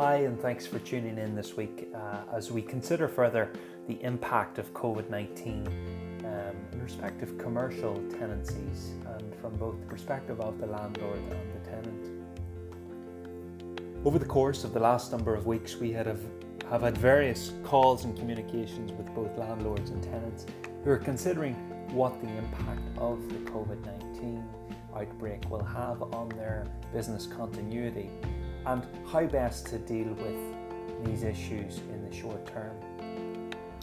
Hi, and thanks for tuning in this week as we consider further the impact of COVID-19 in respect of commercial tenancies and from both the perspective of the landlord and the tenant. Over the course of the last number of weeks, we have had various calls and communications with both landlords and tenants who are considering what the impact of the COVID-19 outbreak will have on their business continuity and how best to deal with these issues in the short term.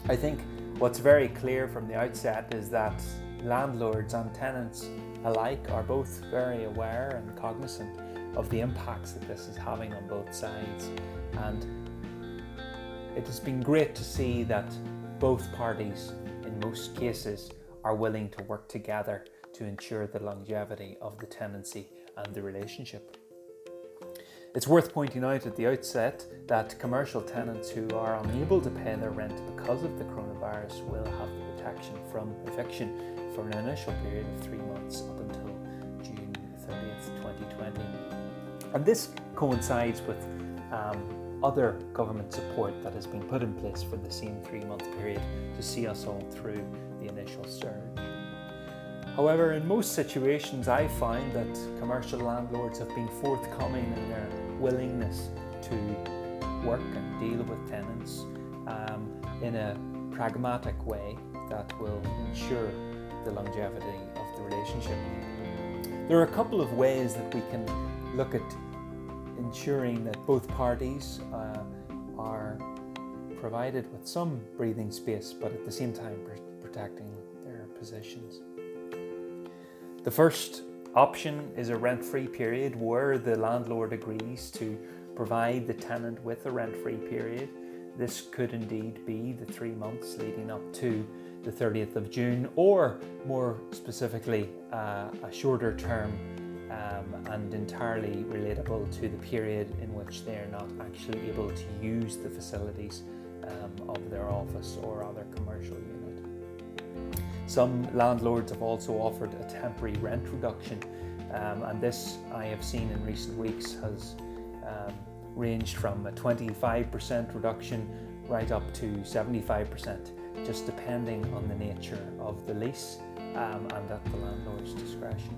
I think what's very clear from the outset is that landlords and tenants alike are both very aware and cognizant of the impacts that this is having on both sides, and it has been great to see that both parties in most cases are willing to work together to ensure the longevity of the tenancy and the relationship. It's worth pointing out at the outset that commercial tenants who are unable to pay their rent because of the coronavirus will have the protection from eviction for an initial period of 3 months up until June 30th, 2020. And this coincides with other government support that has been put in place for the same 3 month period to see us all through the initial surge. However, in most situations, I find that commercial landlords have been forthcoming in their willingness to work and deal with tenants in a pragmatic way that will ensure the longevity of the relationship. There are a couple of ways that we can look at ensuring that both parties are provided with some breathing space, but at the same time protecting their positions. The first option is a rent-free period where the landlord agrees to provide the tenant with a rent-free period. This could indeed be the 3 months leading up to the 30th of June, or more specifically, a shorter term and entirely relatable to the period in which they are not actually able to use the facilities of their office or other commercial unit. Some landlords have also offered a temporary rent reduction, and this I have seen in recent weeks has ranged from a 25% reduction right up to 75%, just depending on the nature of the lease and at the landlord's discretion.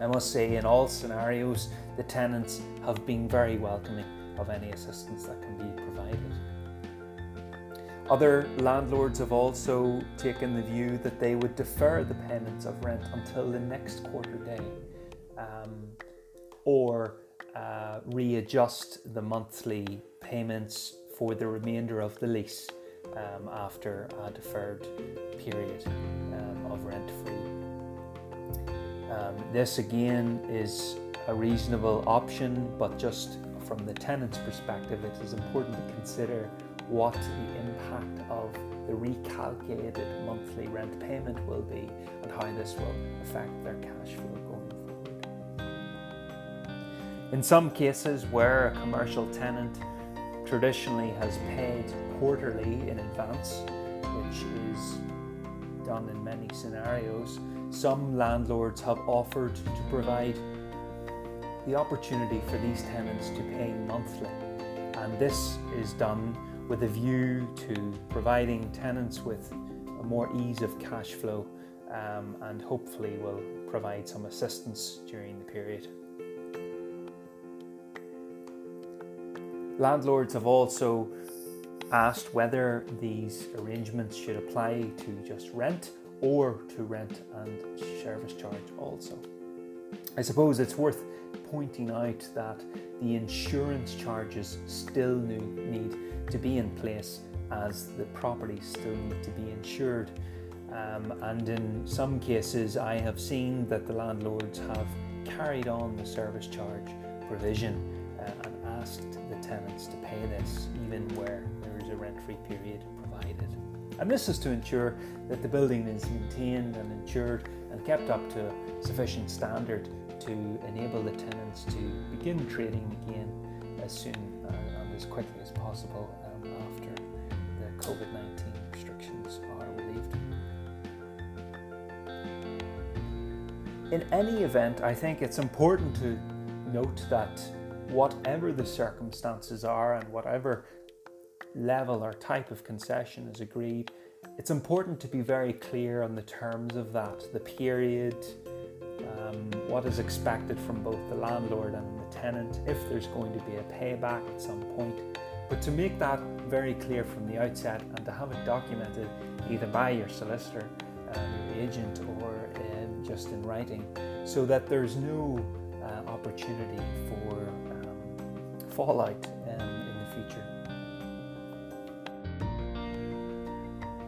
I must say, in all scenarios, the tenants have been very welcoming of any assistance that can be provided. Other landlords have also taken the view that they would defer the payments of rent until the next quarter day, or readjust the monthly payments for the remainder of the lease after a deferred period of rent-free. This again is a reasonable option, but just from the tenant's perspective, it is important to consider what the impact of the recalculated monthly rent payment will be and how this will affect their cash flow going forward. In some cases where a commercial tenant traditionally has paid quarterly in advance, which is done in many scenarios, some landlords have offered to provide the opportunity for these tenants to pay monthly, and this is done with a view to providing tenants with more ease of cash flow and hopefully will provide some assistance during the period. Landlords have also asked whether these arrangements should apply to just rent or to rent and service charge also. I suppose it's worth pointing out that the insurance charges still need to be in place as the properties still need to be insured, and in some cases I have seen that the landlords have carried on the service charge provision and asked the tenants to pay this even where there is a rent-free period provided. And this is to ensure that the building is maintained and insured and kept up to a sufficient standard to enable the tenants to begin trading again as soon and as quickly as possible after the COVID-19 restrictions are relieved. In any event, I think it's important to note that whatever the circumstances are and whatever level or type of concession is agreed, it's important to be very clear on the terms of that, the period, what is expected from both the landlord and the tenant, if there's going to be a payback at some point. But to make that very clear from the outset and to have it documented either by your solicitor, your agent, or just in writing, so that there's no opportunity for fallout in the future.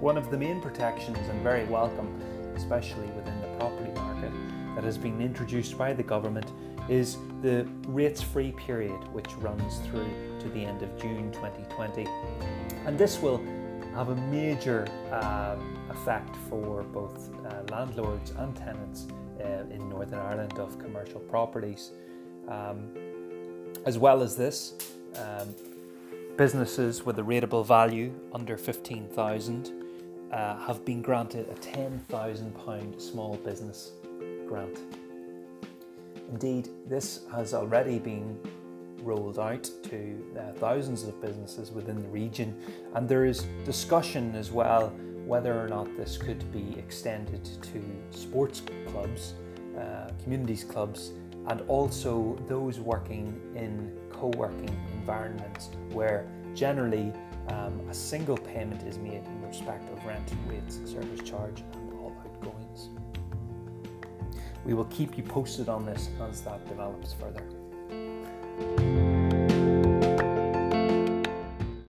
One of the main protections, and very welcome, especially within the property market, that has been introduced by the government is the rates-free period, which runs through to the end of June 2020. And this will have a major effect for both landlords and tenants in Northern Ireland of commercial properties. As well as this, businesses with a rateable value under 15,000 have been granted a £10,000 small business grant. Indeed, this has already been rolled out to thousands of businesses within the region, and there is discussion as well whether or not this could be extended to sports clubs, communities clubs, and also those working in co-working environments where generally a single payment is made in respect of rent, rates, service charge and all outgoings. We will keep you posted on this as that develops further.